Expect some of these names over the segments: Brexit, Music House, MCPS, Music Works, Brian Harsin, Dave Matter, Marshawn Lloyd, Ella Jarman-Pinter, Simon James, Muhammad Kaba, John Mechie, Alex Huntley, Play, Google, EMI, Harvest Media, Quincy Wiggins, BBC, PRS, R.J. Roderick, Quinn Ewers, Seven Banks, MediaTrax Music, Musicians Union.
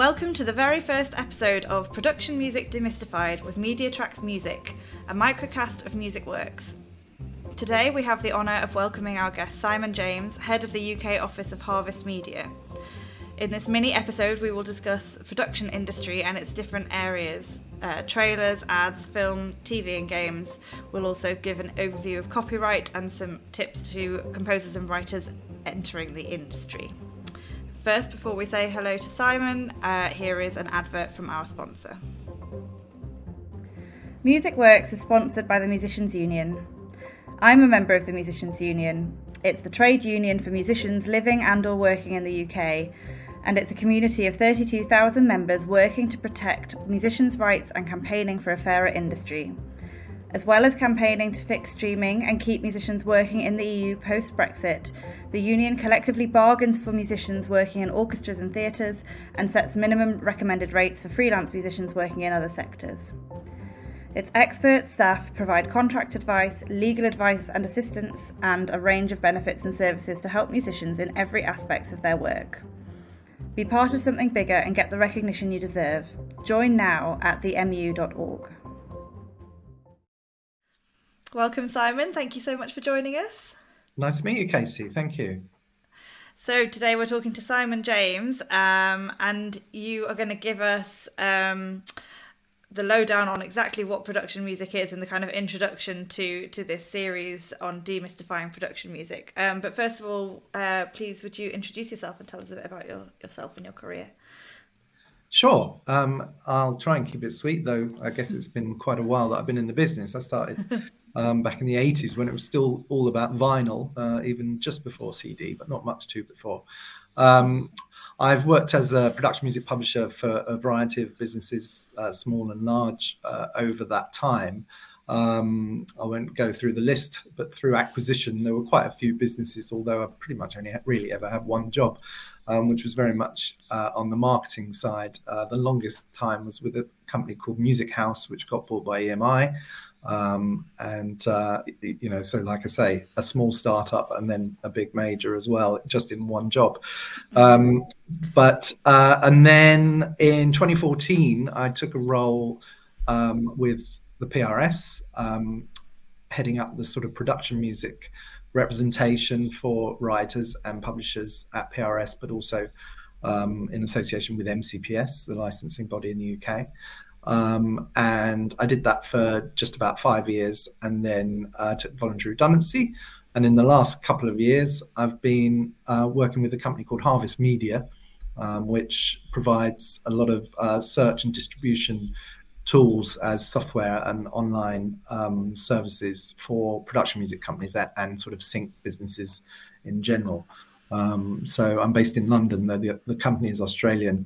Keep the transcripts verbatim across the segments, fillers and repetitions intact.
Welcome to the very first episode of Production Music Demystified with MediaTrax Music, a microcast of Music Works. Today we have the honour of welcoming our guest Simon James, head of the U K office of Harvest Media. In this mini episode we will discuss the production industry and its different areas. Uh, trailers, ads, film, T V and games. We'll also give an overview of copyright and some tips to composers and writers entering the industry. First, before we say hello to Simon, uh, here is an advert from our sponsor. Music Works is sponsored by the Musicians Union. I'm a member of the Musicians Union. It's the trade union for musicians living and or working in the U K. And it's a community of thirty-two thousand members working to protect musicians' rights and campaigning for a fairer industry. As well as campaigning to fix streaming and keep musicians working in the E U post-Brexit, the union collectively bargains for musicians working in orchestras and theatres and sets minimum recommended rates for freelance musicians working in other sectors. Its expert staff provide contract advice, legal advice and assistance, and a range of benefits and services to help musicians in every aspect of their work. Be part of something bigger and get the recognition you deserve. Join now at the m u dot org. Welcome, Simon. Thank you so much for joining us. Nice to meet you, Casey. Thank you. So today we're talking to Simon James, um, and you are going to give us um, the lowdown on exactly what production music is and the kind of introduction to, to this series on demystifying production music. Um, but first of all, uh, please, would you introduce yourself and tell us a bit about your, yourself and your career? Sure. Um, I'll try and keep it sweet, though I guess it's been quite a while that I've been in the business. I started um, back in the eighties when it was still all about vinyl, uh, even just before C D, but not much too before. Um, I've worked as a production music publisher for a variety of businesses, uh, small and large, uh, over that time. Um, I won't go through the list, but through acquisition, there were quite a few businesses, although I pretty much only really ever had one job, um, which was very much uh, on the marketing side. Uh, the longest time was with a company called Music House, which got bought by E M I. Um, and, uh, you know, so like I say, a small startup and then a big major as well, just in one job. Um, but uh, and then in twenty fourteen, I took a role um, with the P R S, um, heading up the sort of production music representation for writers and publishers at P R S, but also um, in association with M C P S, the licensing body in the U K. Um, and I did that for just about five years and then uh, took voluntary redundancy. And in the last couple of years, I've been uh, working with a company called Harvest Media, um, which provides a lot of uh, search and distribution tools as software and online um, services for production music companies and, and sort of sync businesses in general. Um, so I'm based in London, though the, the company is Australian.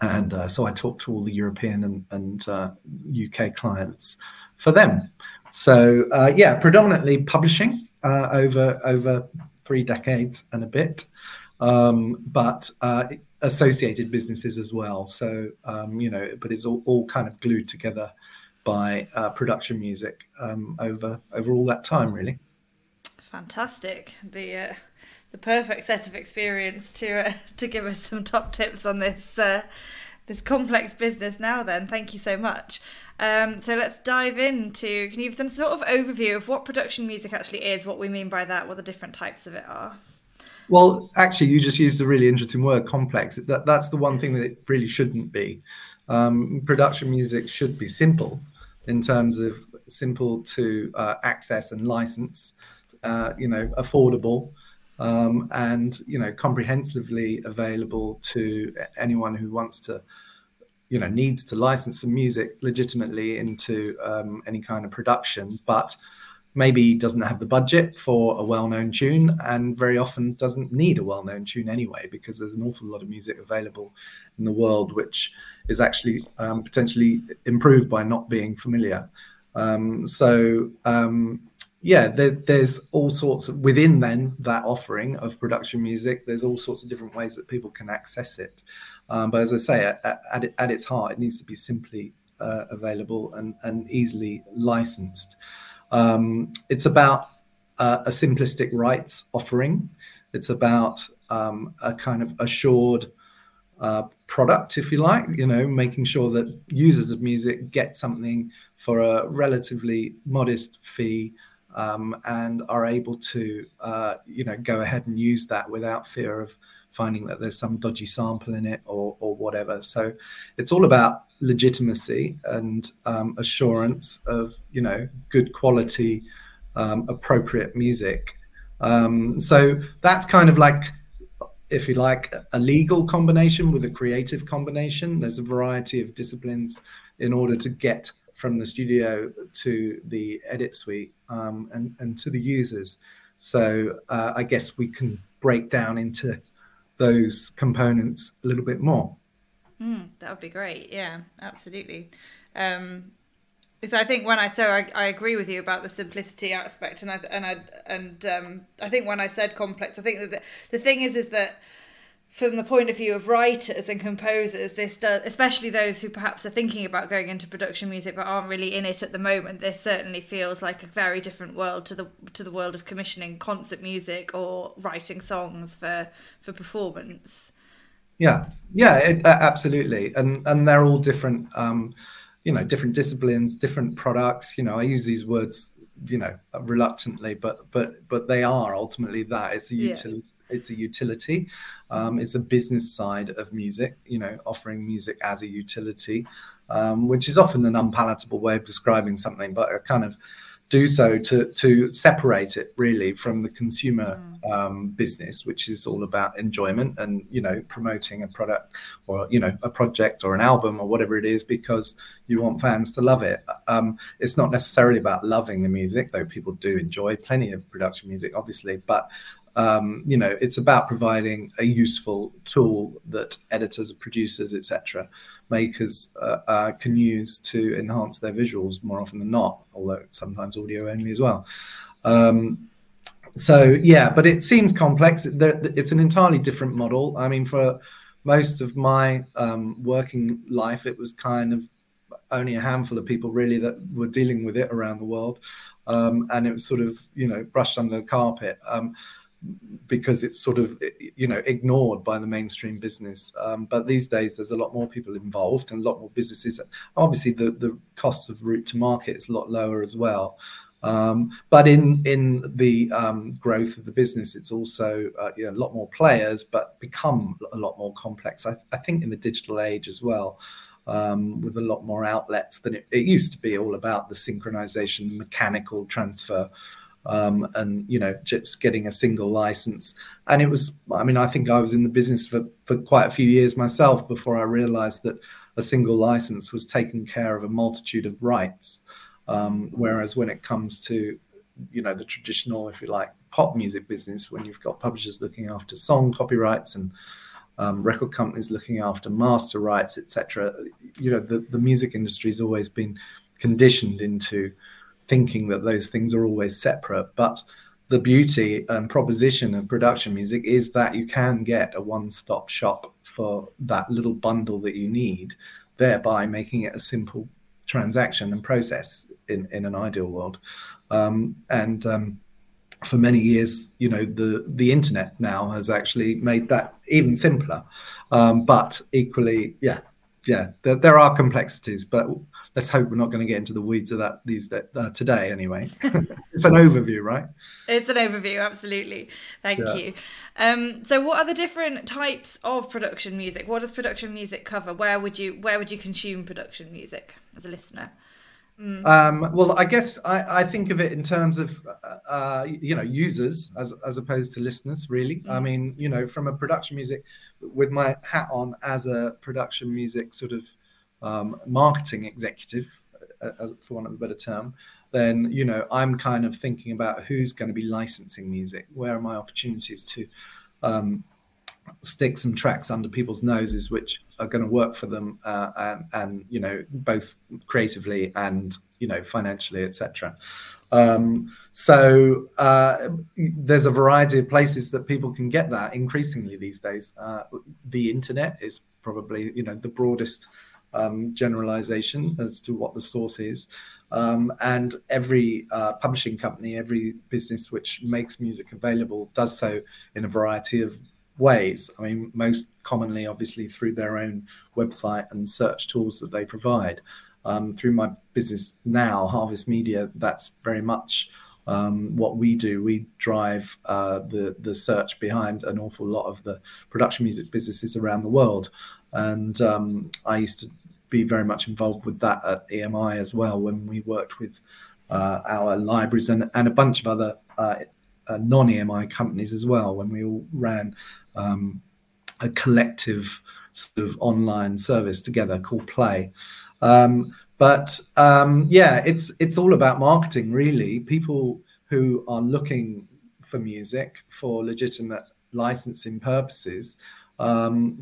And uh, so I talk to all the European and, and uh, U K clients for them. So, uh, yeah, predominantly publishing uh, over over three decades and a bit, um, but uh, associated businesses as well. So, um, you know, but it's all, all kind of glued together by uh, production music um, over over all that time, really. Fantastic. The... Uh... The perfect set of experience to uh, to give us some top tips on this uh, this complex business now then. Thank you so much. Um, so let's dive into, can you give some sort of overview of what production music actually is, what we mean by that, what the different types of it are? Well, actually, you just used a really interesting word, complex. That, that's the one thing that it really shouldn't be. Um, production music should be simple in terms of simple to uh, access and license, uh, you know, affordable. Um, and, you know, comprehensively available to anyone who wants to, you know, needs to license some music legitimately into um, any kind of production, but maybe doesn't have the budget for a well-known tune and very often doesn't need a well-known tune anyway, because there's an awful lot of music available in the world, which is actually um, potentially improved by not being familiar. Um, so, um Yeah, there, there's all sorts of, within then that offering of production music, there's all sorts of different ways that people can access it. Um, but as I say, at, at, at its heart, it needs to be simply uh, available and, and easily licensed. Um, it's about uh, a simplistic rights offering. It's about um, a kind of assured uh, product, if you like, you know, making sure that users of music get something for a relatively modest fee, um, and are able to, uh, you know, go ahead and use that without fear of finding that there's some dodgy sample in it or or whatever. So it's all about legitimacy and um, assurance of, you know, good quality, um, appropriate music. Um, so that's kind of like, if you like, a legal combination with a creative combination. There's a variety of disciplines in order to get from the studio to the edit suite, um, and, and to the users. So uh, I guess we can break down into those components a little bit more. Mm, that would be great. Yeah, absolutely. Um, so I think when I so I, I agree with you about the simplicity aspect, and I and I and um, I think when I said complex, I think that the, the thing is is that from the point of view of writers and composers, this does, especially those who perhaps are thinking about going into production music but aren't really in it at the moment, this certainly feels like a very different world to the to the world of commissioning concert music or writing songs for for performance. Yeah, yeah, it, uh, absolutely, and and they're all different, um, you know, different disciplines, different products. You know, I use these words, you know, reluctantly, but but but they are ultimately that. It's a utility. Yeah. It's a utility. Um, it's a business side of music. You know, offering music as a utility, um, which is often an unpalatable way of describing something, but I kind of do so to to separate it really from the consumer mm. um, business, which is all about enjoyment and, you know, promoting a product or, you know, a project or an album or whatever it is because you want fans to love it. Um, it's not necessarily about loving the music, though people do enjoy plenty of production music, obviously, but um, you know, it's about providing a useful tool that editors, producers, et cetera, makers uh, uh, can use to enhance their visuals more often than not, although sometimes audio only as well. Um, so, yeah, but it seems complex. It's an entirely different model. I mean, for most of my um, working life, it was kind of only a handful of people really that were dealing with it around the world. Um, and it was sort of, you know, brushed under the carpet. Um, because it's sort of, you know, ignored by the mainstream business. Um, but these days there's a lot more people involved and a lot more businesses. Obviously the, the cost of route to market is a lot lower as well. Um, but in in the um, growth of the business, it's also uh, you know, a lot more players, but become a lot more complex. I, I think in the digital age as well, um, with a lot more outlets than it, it used to be all about the synchronization, mechanical transfer, Um, and, you know, just getting a single license. And it was, I mean, I think I was in the business for, for quite a few years myself before I realized that a single license was taking care of a multitude of rights. Um, whereas when it comes to, you know, the traditional, if you like, pop music business, when you've got publishers looking after song copyrights and um, record companies looking after master rights, et cetera, you know, the, the music industry has always been conditioned into thinking that those things are always separate. But the beauty and proposition of production music is that you can get a one-stop shop for that little bundle that you need, thereby making it a simple transaction and process in, in an ideal world. Um, and um, for many years, you know, the, the internet now has actually made that even simpler. Um, but equally, yeah, yeah, there, there are complexities, but let's hope we're not going to get into the weeds of that these that uh, today anyway. It's an overview, right? It's an overview, absolutely. Thank yeah. you. Um, so what are the different types of production music? What does production music cover? Where would you where would you consume production music as a listener? Mm. Um, well, I guess I, I think of it in terms of, uh, you know, users as as opposed to listeners, really. Mm. I mean, you know, from a production music, with my hat on as a production music sort of, Um, marketing executive, uh, for want of a better term, then, you know, I'm kind of thinking about who's going to be licensing music. Where are my opportunities to um, stick some tracks under people's noses, which are going to work for them, uh, and, and, you know, both creatively and, you know, financially, et cetera. Um, so uh, there's a variety of places that people can get that increasingly these days. Uh, the internet is probably, you know, the broadest Um, generalization as to what the source is, um, and every uh, publishing company, every business which makes music available does so in a variety of ways. I mean, most commonly, obviously, through their own website and search tools that they provide. Um, through my business now, Harvest Media, that's very much um, what we do. We drive uh, the, the search behind an awful lot of the production music businesses around the world. And um, I used to be very much involved with that at E M I as well, when we worked with uh, our libraries and, and a bunch of other uh, uh, non-E M I companies as well, when we all ran um, a collective sort of online service together called Play. Um, but um, yeah, it's it's all about marketing, really. People who are looking for music for legitimate licensing purposes, um,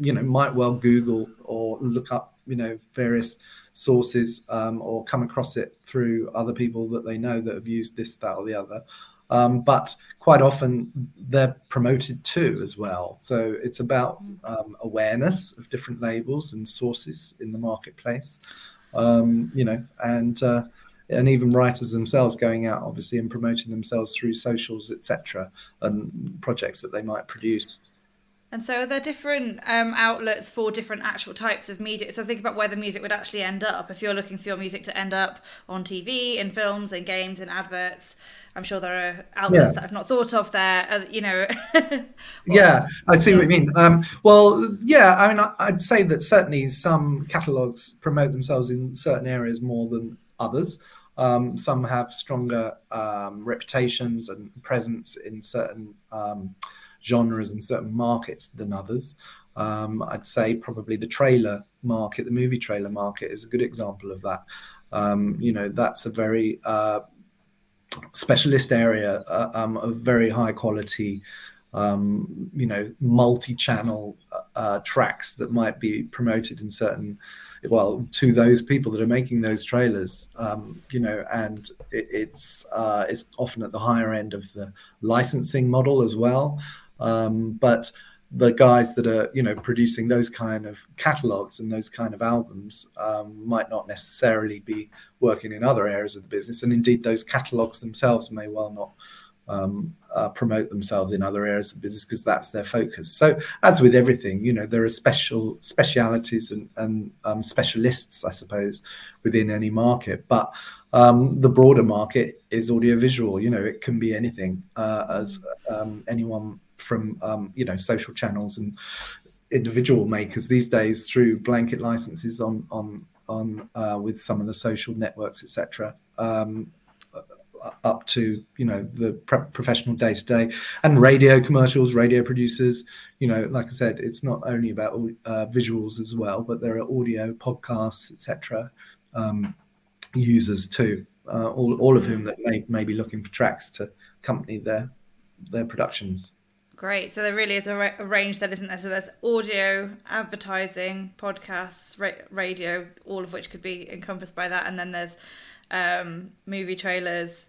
you know, might well Google or look up, you know, various sources, um, or come across it through other people that they know that have used this, that, or the other. Um, but quite often they're promoted too as well. So it's about um, awareness of different labels and sources in the marketplace, um, you know, and uh, and even writers themselves going out, obviously, and promoting themselves through socials, et cetera, and projects that they might produce. And so are there different um, outlets for different actual types of media? So think about where the music would actually end up. If you're looking for your music to end up on T V, in films, in games, in adverts, I'm sure there are outlets yeah. that I've not thought of there, uh, you know. well, yeah, I see yeah. what you mean. Um, well, yeah, I mean, I, I'd say that certainly some catalogues promote themselves in certain areas more than others. Um, some have stronger um, reputations and presence in certain um genres and certain markets than others. Um, I'd say probably the trailer market, the movie trailer market, is a good example of that. Um, you know, that's a very uh, specialist area uh, um, of very high quality, um, you know, multi-channel uh, tracks that might be promoted in certain, well, to those people that are making those trailers, um, you know, and it, it's uh, it's often at the higher end of the licensing model as well. Um, but the guys that are, you know, producing those kind of catalogs and those kind of albums um, might not necessarily be working in other areas of the business. And indeed, those catalogs themselves may well not um, uh, promote themselves in other areas of business because that's their focus. So as with everything, you know, there are special specialities and, and um, specialists, I suppose, within any market. But um, the broader market is audiovisual. You know, it can be anything uh, as um, anyone from, um, you know, social channels and individual makers these days through blanket licenses on on on uh, with some of the social networks, et cetera, um, up to, you know, the pre- professional day-to-day and radio commercials, radio producers. You know, like I said, it's not only about uh, visuals as well, but there are audio, podcasts, et cetera, um, users too, uh, all all of whom that may, may be looking for tracks to accompany their their productions. Great. So there really is a, ra- a range that isn't there. So there's audio, advertising, podcasts, ra- radio, all of which could be encompassed by that. And then there's um, movie trailers,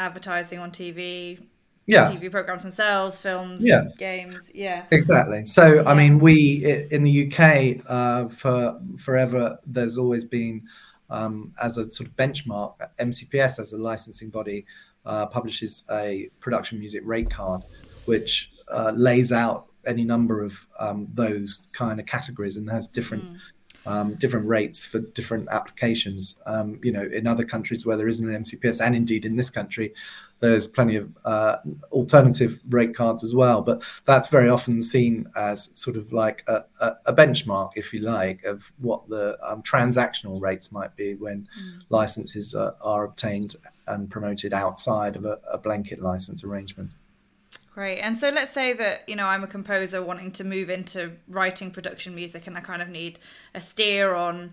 advertising on T V, yeah. T V programs themselves, films, yeah. games, yeah, exactly. So yeah. I mean, we in the U K uh, for forever, there's always been um, as a sort of benchmark, M C P S as a licensing body uh, publishes a production music rate card, which uh, lays out any number of um, those kind of categories and has different. Mm. Um, different rates for different applications. Um, you know, in other countries where there isn't an M C P S, and indeed in this country, there's plenty of uh, alternative rate cards as well. But that's very often seen as sort of like a, a, a benchmark, if you like, of what the um, transactional rates might be when mm. licenses are, are obtained and promoted outside of a, a blanket license arrangement. Great. And so let's say that, you know, I'm a composer wanting to move into writing production music and I kind of need a steer on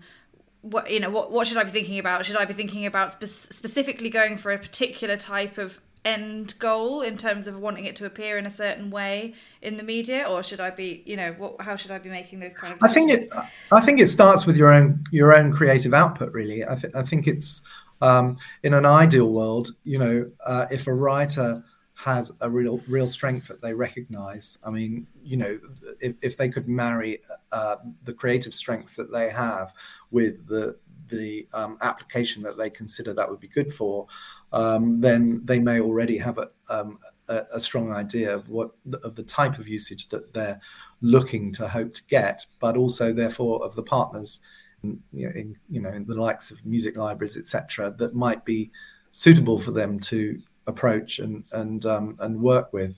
what, you know, what, what should I be thinking about? Should I be thinking about spe- specifically going for a particular type of end goal in terms of wanting it to appear in a certain way in the media, or should I be, you know, what, how should I be making those kind of decisions? I think it I think it starts with your own your own creative output, really. I, th- I think it's um, in an ideal world, you know, uh, if a writer has a real real strength that they recognize. I mean, you know, if, if they could marry uh, the creative strengths that they have with the the um, application that they consider that would be good for, um, then they may already have a, um, a, a strong idea of what of the type of usage that they're looking to hope to get, but also therefore of the partners, in, you know, in, you know, in the likes of music libraries, et cetera, that might be suitable for them to approach and and um, and work with.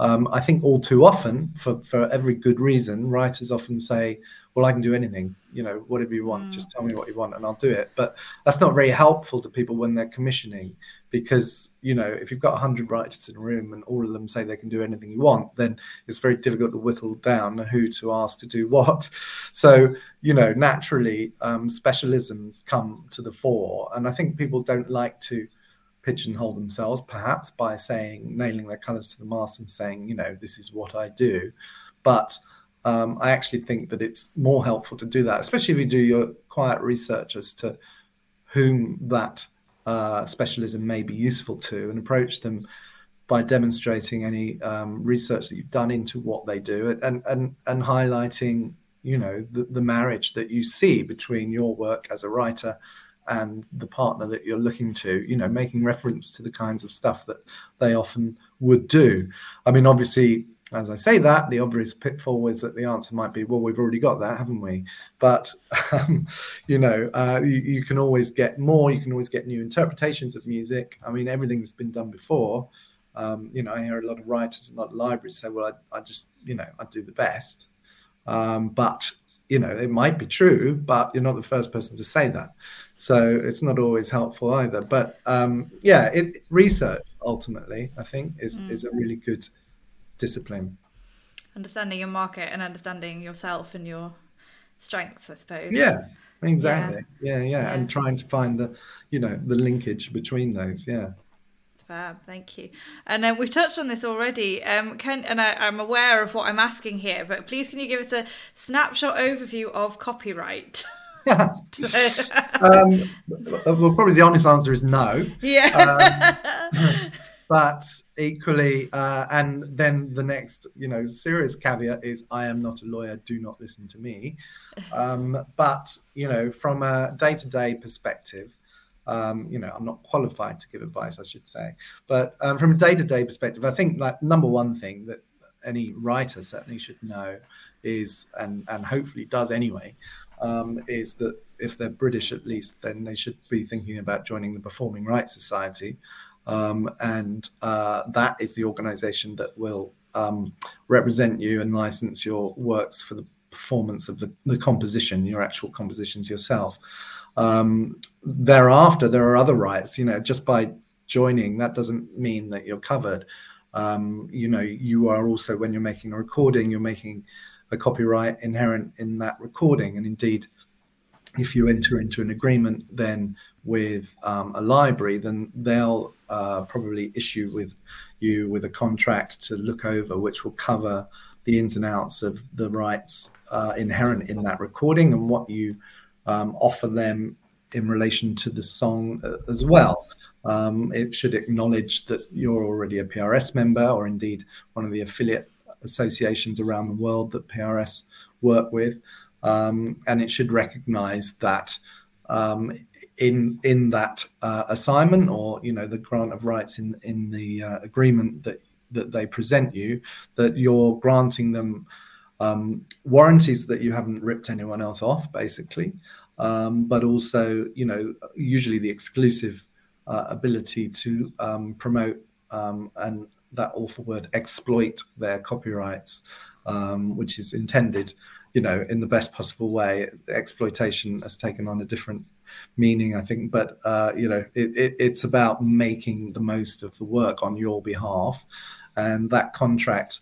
Um, I think all too often, for, for every good reason, writers often say, well, I can do anything, you know, whatever you want, mm. just tell me what you want and I'll do it. But that's not very helpful to people when they're commissioning, because, you know, if you've got one hundred writers in a room and all of them say they can do anything you want, then it's very difficult to whittle down who to ask to do what. So, you know, naturally, um, specialisms come to the fore. And I think people don't like to pigeonhole themselves, perhaps, by saying, nailing their colours to the mast and saying, you know, this is what I do. But um, I actually think that it's more helpful to do that, especially if you do your quiet research as to whom that uh, specialism may be useful to, and approach them by demonstrating any um, research that you've done into what they do, and and and highlighting, you know, the, the marriage that you see between your work as a writer and the partner that you're looking to, you know, making reference to the kinds of stuff that they often would do. I mean, obviously, as I say that, the obvious pitfall is that the answer might be, well, we've already got that, haven't we? But, um, you know, uh, you, you can always get more, you can always get new interpretations of music. I mean, everything's been done before. Um, you know, I hear a lot of writers and a lot of libraries say, well, I, I just, you know, I do the best. Um, but, you know, it might be true, but you're not the first person to say that. So it's not always helpful either. But um, yeah, it, research, ultimately, I think, is, mm. is a really good discipline. Understanding your market and understanding yourself and your strengths, I suppose. Yeah, exactly. Yeah, yeah. yeah. yeah. And trying to find the, you know, the linkage between those, yeah. Fab, thank you. And um, we've touched on this already, um, can, and I, I'm aware of what I'm asking here, but please can you give us a snapshot overview of copyright? um, well, probably the honest answer is no. Yeah. Um, but equally, uh, and then the next, you know, serious caveat is I am not a lawyer. Do not listen to me. Um, but, you know, from a day-to-day perspective, um, you know, I'm not qualified to give advice, I should say. But um, from a day-to-day perspective, I think, like, number one thing that any writer certainly should know is, and and hopefully does anyway, Um, is that if they're British, at least, then they should be thinking about joining the Performing Rights Society. Um, and uh, that is the organisation that will um, represent you and license your works for the performance of the, the composition, your actual compositions yourself. Um, thereafter, there are other rights. You know, just by joining, that doesn't mean that you're covered. Um, you know, you are also, when you're making a recording, you're making a copyright inherent in that recording, and indeed, if you enter into an agreement then with um, a library, then they'll uh, probably issue with you with a contract to look over, which will cover the ins and outs of the rights uh, inherent in that recording and what you um, offer them in relation to the song as well. Um, it should acknowledge that you're already a P R S member, or indeed one of the affiliate associations around the world that P R S work with, um, and it should recognise that um, in in that uh, assignment, or, you know, the grant of rights in in the uh, agreement that that they present you, that you're granting them um, warranties that you haven't ripped anyone else off, basically, um, but also, you know, usually the exclusive uh, ability to um, promote um, and. That awful word, exploit their copyrights, um, which is intended, you know, in the best possible way. Exploitation has taken on a different meaning, I think, but, uh, you know, it, it, it's about making the most of the work on your behalf. And that contract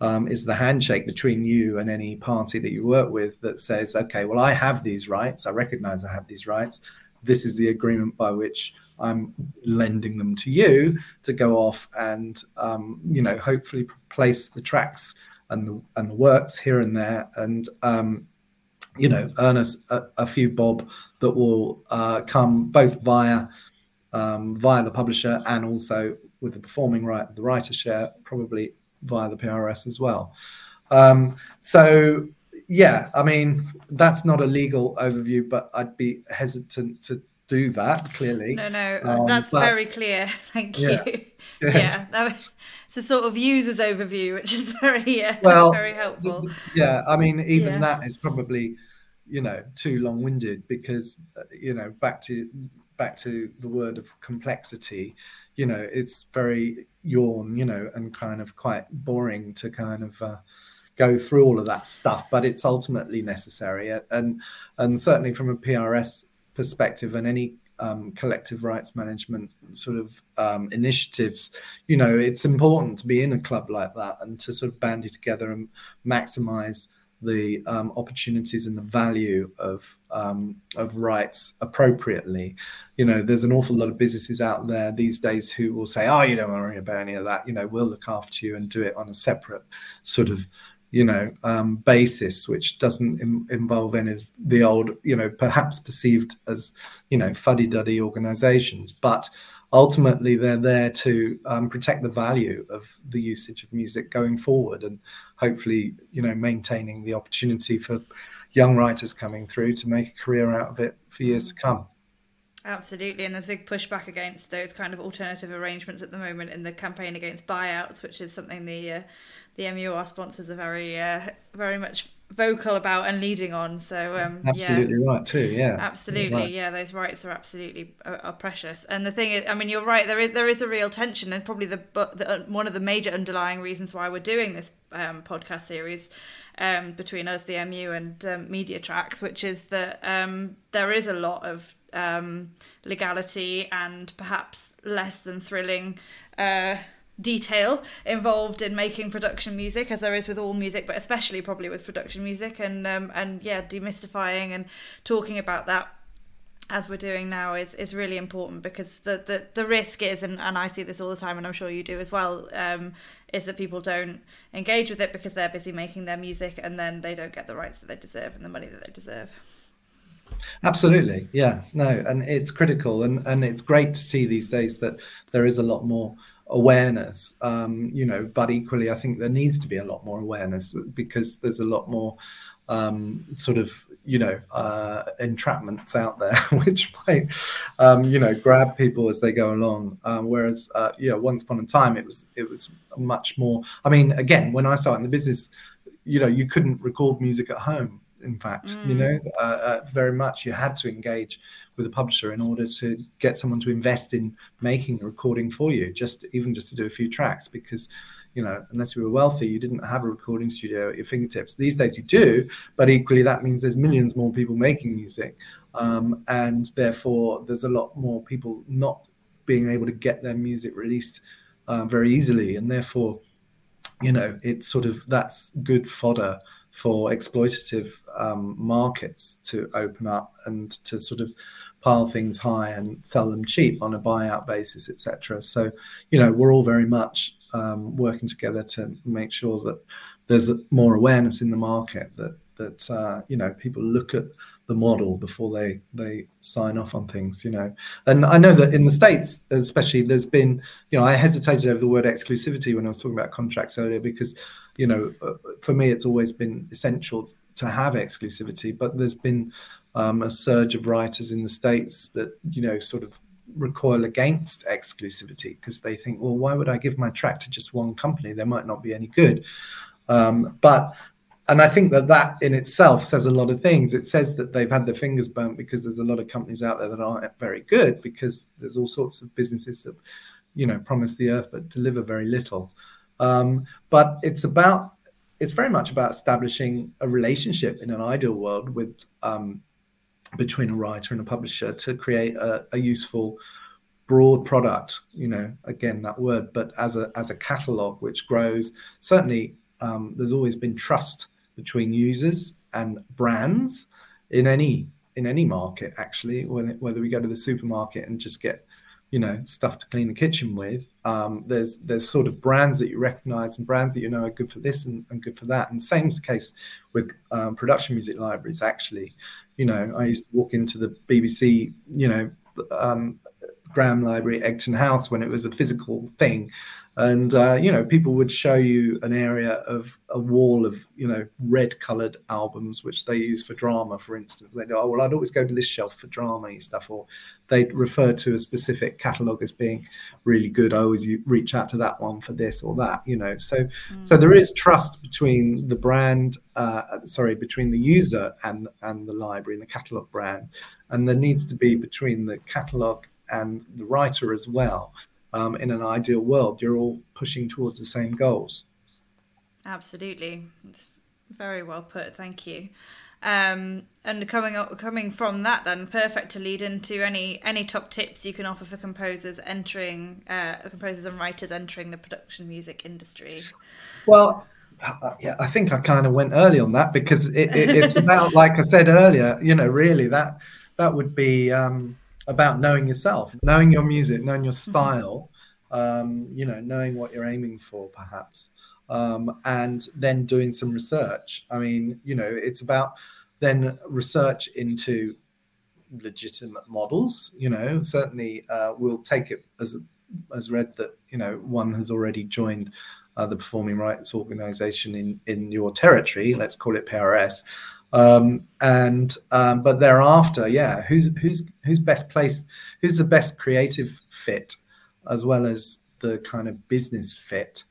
um, is the handshake between you and any party that you work with that says, okay, well, I have these rights. I recognize I have these rights. This is the agreement by which I'm lending them to you to go off and, um, you know, hopefully place the tracks and the, and the works here and there, and, um, you know, earn us a, a few bob that will uh, come both via um, via the publisher and also with the performing right, the writer share, probably via the P R S as well. Um, so, yeah, I mean, that's not a legal overview, but I'd be hesitant to do that, clearly. No, no, um, that's but, very clear. Thank yeah. you. Yeah, yeah that was, it's a sort of user's overview, which is very, uh, well, very helpful. Yeah, I mean, even yeah. that is probably, you know, too long-winded because, you know, back to back to the word of complexity, you know, it's very yawn, you know, and kind of quite boring to kind of... Uh, go through all of that stuff, but it's ultimately necessary. And and certainly from a P R S perspective and any um, collective rights management sort of um, initiatives, you know, it's important to be in a club like that and to sort of bandy together and maximize the um, opportunities and the value of um, of rights appropriately. You know, there's an awful lot of businesses out there these days who will say, oh, you don't worry about any of that, you know, we'll look after you and do it on a separate sort of, you know, um, basis, which doesn't im- involve any of the old, you know, perhaps perceived as, you know, fuddy-duddy organisations. But ultimately, they're there to um, protect the value of the usage of music going forward and hopefully, you know, maintaining the opportunity for young writers coming through to make a career out of it for years to come. Absolutely, and there's a big pushback against those kind of alternative arrangements at the moment in the campaign against buyouts, which is something the uh, the M U R sponsors are very uh, very much vocal about and leading on. So um, absolutely yeah. right too, yeah. Absolutely, right. yeah. Those rights are absolutely are, are precious. And the thing is, I mean, you're right. There is there is a real tension, and probably the, the one of the major underlying reasons why we're doing this um, podcast series. Um, between us, the M U, and um, MediaTrax, which is that um, there is a lot of um, legality and perhaps less than thrilling uh, detail involved in making production music, as there is with all music, but especially probably with production music. And um, and yeah, demystifying and talking about that as we're doing now is, is really important, because the, the, the risk is, and, and I see this all the time and I'm sure you do as well, um, is that people don't engage with it because they're busy making their music and then they don't get the rights that they deserve and the money that they deserve. Absolutely. Yeah, no, and it's critical, and, and it's great to see these days that there is a lot more awareness, um, you know, but equally I think there needs to be a lot more awareness, because there's a lot more um, sort of, you know, uh, entrapments out there, which might, um, you know, grab people as they go along. Um, whereas, uh, yeah, once upon a time, it was it was much more. I mean, again, when I started in the business, you know, you couldn't record music at home. In fact, mm. you know, uh, uh, very much you had to engage with a publisher in order to get someone to invest in making a recording for you, just even just to do a few tracks, because, you know, unless you were wealthy, you didn't have a recording studio at your fingertips. These days you do, but equally that means there's millions more people making music, um, and therefore there's a lot more people not being able to get their music released uh, very easily, and therefore, you know, it's sort of, that's good fodder for exploitative um, markets to open up and to sort of pile things high and sell them cheap on a buyout basis, et cetera. So, you know, we're all very much Um, working together to make sure that there's a, more awareness in the market, that that uh, you know, people look at the model before they they sign off on things, you know. And I know that in the States, especially, there's been, you know, I hesitated over the word exclusivity when I was talking about contracts earlier, because, you know, for me it's always been essential to have exclusivity, but there's been um, a surge of writers in the States that, you know, sort of recoil against exclusivity, because they think, well, why would I give my track to just one company? They might not be any good. Um, but, and I think that that in itself says a lot of things. It says that they've had their fingers burnt, because there's a lot of companies out there that aren't very good, because there's all sorts of businesses that, you know, promise the earth but deliver very little. Um, but it's about, it's very much about establishing a relationship in an ideal world with, um, between a writer and a publisher, to create a, a useful broad product, you know, again that word, but as a as a catalogue which grows. Certainly um, there's always been trust between users and brands in any in any market, actually, when, whether we go to the supermarket and just get, you know, stuff to clean the kitchen with, um, there's there's sort of brands that you recognise and brands that you know are good for this and, and good for that. And same is the case with um, production music libraries, actually. You know, I used to walk into the B B C, you know, um, Graham Library, Egton House, when it was a physical thing. And, uh, you know, people would show you an area of a wall of, you know, red coloured albums, which they use for drama, for instance. They'd go, oh, well, I'd always go to this shelf for drama-y stuff. Or they'd refer to a specific catalogue as being really good. I always reach out to that one for this or that, you know. So mm-hmm. so there is trust between the brand, uh, sorry, between the user and, and the library and the catalogue brand. And there needs to be between the catalogue and the writer as well. Um, in an ideal world, you're all pushing towards the same goals. Absolutely. It's very well put. Thank you. Um, and coming up, coming from that then, perfect to lead into any, any top tips you can offer for composers entering, uh, composers and writers entering the production music industry. Well, yeah, I think I kind of went early on that because it, it, it's about, like I said earlier, you know, really that, that would be... Um, about knowing yourself, knowing your music, knowing your style, um, you know, knowing what you're aiming for perhaps, um, and then doing some research. I mean, you know, it's about then research into legitimate models, you know, certainly uh, we'll take it as as read that, you know, one has already joined uh, the Performing Rights Organisation in, in your territory, let's call it P R S. Um, and um, but thereafter, yeah, who's who's who's best placed? Who's the best creative fit, as well as the kind of business fit?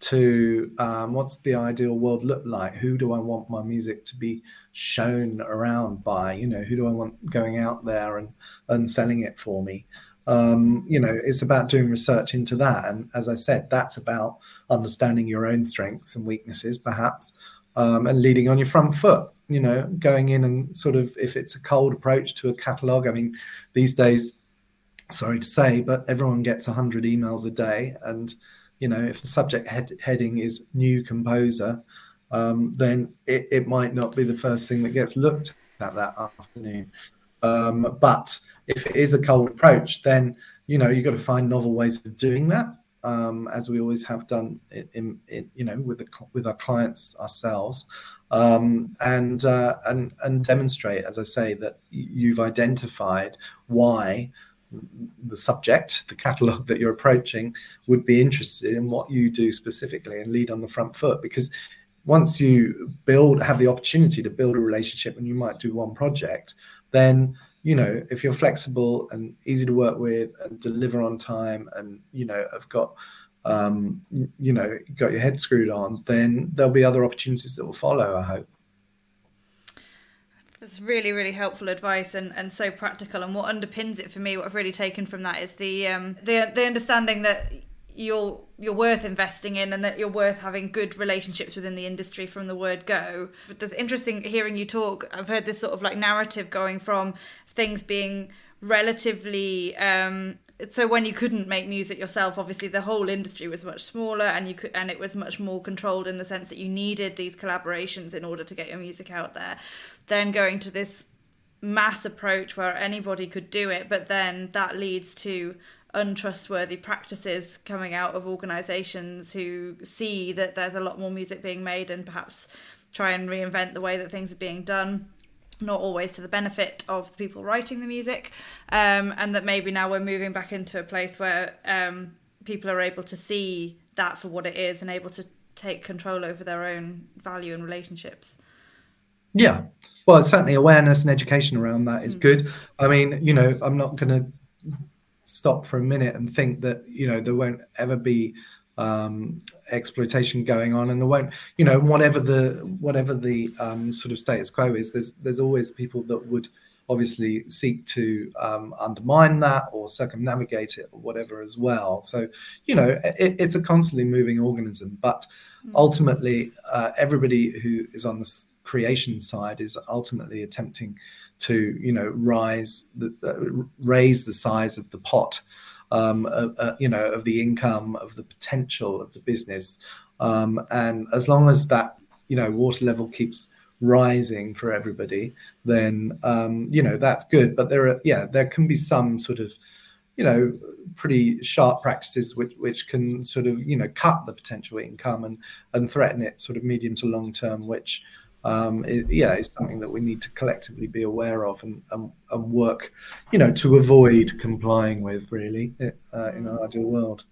To um, what's the ideal world look like? Who do I want my music to be shown around by? You know, who do I want going out there and and selling it for me? Um, you know, it's about doing research into that. And as I said, that's about understanding your own strengths and weaknesses, perhaps, um, and leading on your front foot. You know, going in and sort of, if it's a cold approach to a catalogue, I mean, these days, sorry to say, but everyone gets one hundred emails a day. And, you know, if the subject head- heading is new composer, um, then it, it might not be the first thing that gets looked at that afternoon. Um, but if it is a cold approach, then, you know, you've got to find novel ways of doing that, um, as we always have done, in, in, in you know, with the, with our clients ourselves. Um, and, uh, and and demonstrate, as I say, that you've identified why the subject, the catalogue that you're approaching, would be interested in what you do specifically, and lead on the front foot. Because once you build, have the opportunity to build a relationship, and you might do one project, then, you know, if you're flexible and easy to work with and deliver on time, and, you know, have got... Um, you know, got your head screwed on, then there'll be other opportunities that will follow, I hope. That's really, really helpful advice, and, and so practical. And what underpins it for me, what I've really taken from that is the um, the, the understanding that you're you're worth investing in, and that you're worth having good relationships within the industry from the word go. But it's interesting hearing you talk. I've heard this sort of like narrative going from things being relatively... Um, So when you couldn't make music yourself, obviously the whole industry was much smaller, and you could, and it was much more controlled in the sense that you needed these collaborations in order to get your music out there. Then going to this mass approach where anybody could do it, but then that leads to untrustworthy practices coming out of organisations who see that there's a lot more music being made and perhaps try and reinvent the way that things are being done. Not always to the benefit of the people writing the music, um, and that maybe now we're moving back into a place where um, people are able to see that for what it is and able to take control over their own value and relationships. Yeah, well, certainly awareness and education around that is mm. good. I mean, you know, I'm not going to stop for a minute and think that, you know, there won't ever be um exploitation going on, and there won't, you know, whatever the whatever the um sort of status quo is, there's there's always people that would obviously seek to um undermine that or circumnavigate it or whatever as well. So, you know, it, it's a constantly moving organism, but ultimately uh, everybody who is on the creation side is ultimately attempting to, you know, rise the uh, raise the size of the pot, Um, uh, uh, you know, of the income, of the potential of the business. Um, and as long as that, you know, water level keeps rising for everybody, then, um, you know, that's good. But there are, yeah, there can be some sort of, you know, pretty sharp practices which, which can sort of, you know, cut the potential income and, and threaten it sort of medium to long term, which Um, it, yeah, it's something that we need to collectively be aware of and and, and work, you know, to avoid complying with, really, uh, in an ideal world.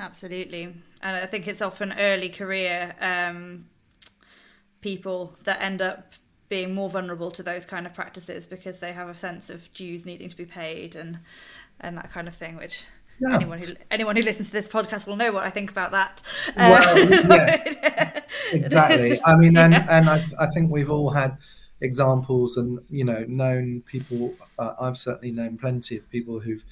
Absolutely. And I think it's often early career um, people that end up being more vulnerable to those kind of practices because they have a sense of dues needing to be paid and and that kind of thing, which... Yeah. Anyone who anyone who listens to this podcast will know what I think about that. Well, um, yes, exactly. I mean, and, yeah. and I, I think we've all had examples, and you know, known people. Uh, I've certainly known plenty of people who've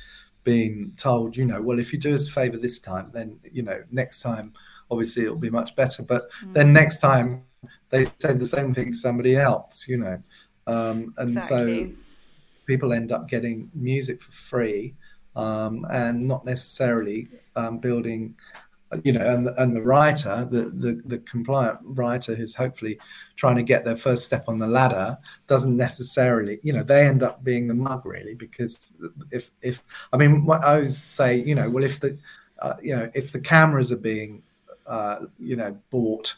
been told, you know, well, if you do us a favour this time, then you know, next time, obviously, it'll be much better. But mm. then next time, they said the same thing to somebody else, you know, um, and exactly. so people end up getting music for free. Um, and not necessarily um, building, you know, and, and the writer, the, the, the compliant writer who's hopefully trying to get their first step on the ladder doesn't necessarily, you know, they end up being the mug, really, because if, if I mean, what I always say, you know, well, if the, uh, you know, if the cameras are being, uh, you know, bought,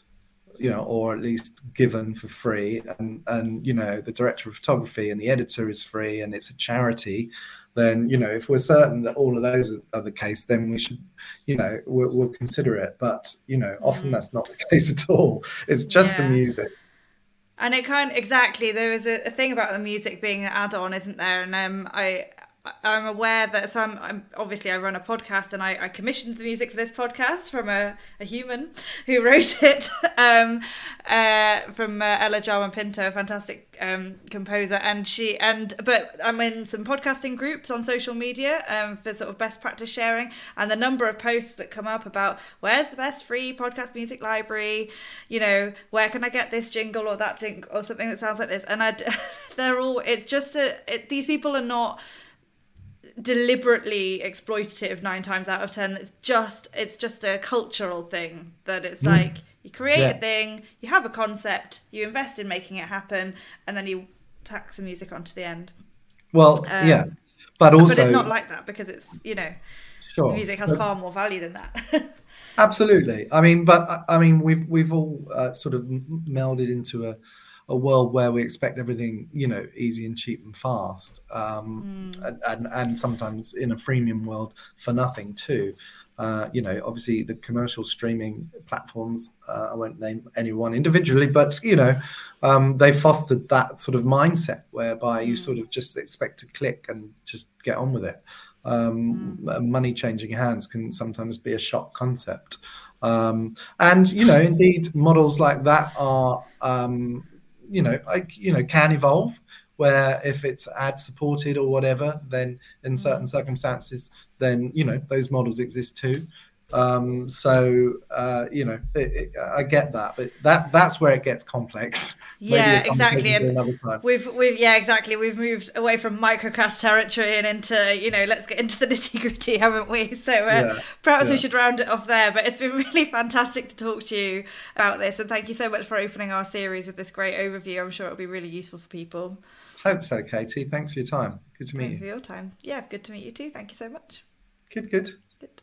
you know, or at least given for free, and, and, you know, the director of photography and the editor is free and it's a charity, then, you know, if we're certain that all of those are the case, then we should, you know, we'll, we'll consider it. But, you know, often that's not the case at all. It's just yeah. the music. And it kind of, exactly, there is a, a thing about the music being an add-on, isn't there? And um, I... I'm aware that, so I'm, I'm obviously I run a podcast, and I, I commissioned the music for this podcast from a, a human who wrote it, um, uh, from uh, Ella Jarman-Pinter, a fantastic um, composer, and she and but I'm in some podcasting groups on social media um, for sort of best practice sharing, and the number of posts that come up about where's the best free podcast music library, you know, where can I get this jingle or that jingle or something that sounds like this, and I they're all it's just a it, these people are not deliberately exploitative nine times out of ten. It's just it's just a cultural thing that it's mm. like you create yeah. a thing, you have a concept, you invest in making it happen, and then you tack some music onto the end. Well, um, yeah, but also but it's not like that, because it's, you know, sure. music has but, far more value than that. Absolutely. I mean, but I mean, we've we've all uh, sort of melded into a. a world where we expect everything, you know, easy and cheap and fast, um, mm. and, and and sometimes in a freemium world for nothing too. Uh, you know, obviously the commercial streaming platforms, uh, I won't name anyone individually, but, you know, um, they fostered that sort of mindset whereby mm. you sort of just expect to click and just get on with it. Um, mm. Money changing hands can sometimes be a shock concept. Um, and, you know, indeed, models like that are... Um, you know, like, you know, can evolve, where if it's ad supported or whatever, then in certain circumstances, then, you know, those models exist too. Um, so, uh, you know, it, it, I get that, but that that's where it gets complex. Yeah, exactly. And we've, we've, yeah, exactly. We've moved away from microcast territory and into, you know, let's get into the nitty gritty, haven't we? So uh, yeah, perhaps yeah. we should round it off there, but it's been really fantastic to talk to you about this. And thank you so much for opening our series with this great overview. I'm sure it'll be really useful for people. Hope so, Katie. Thanks for your time. Good to meet Thanks you. Thanks for your time. Yeah, good to meet you too. Thank you so much. Good, good. Good.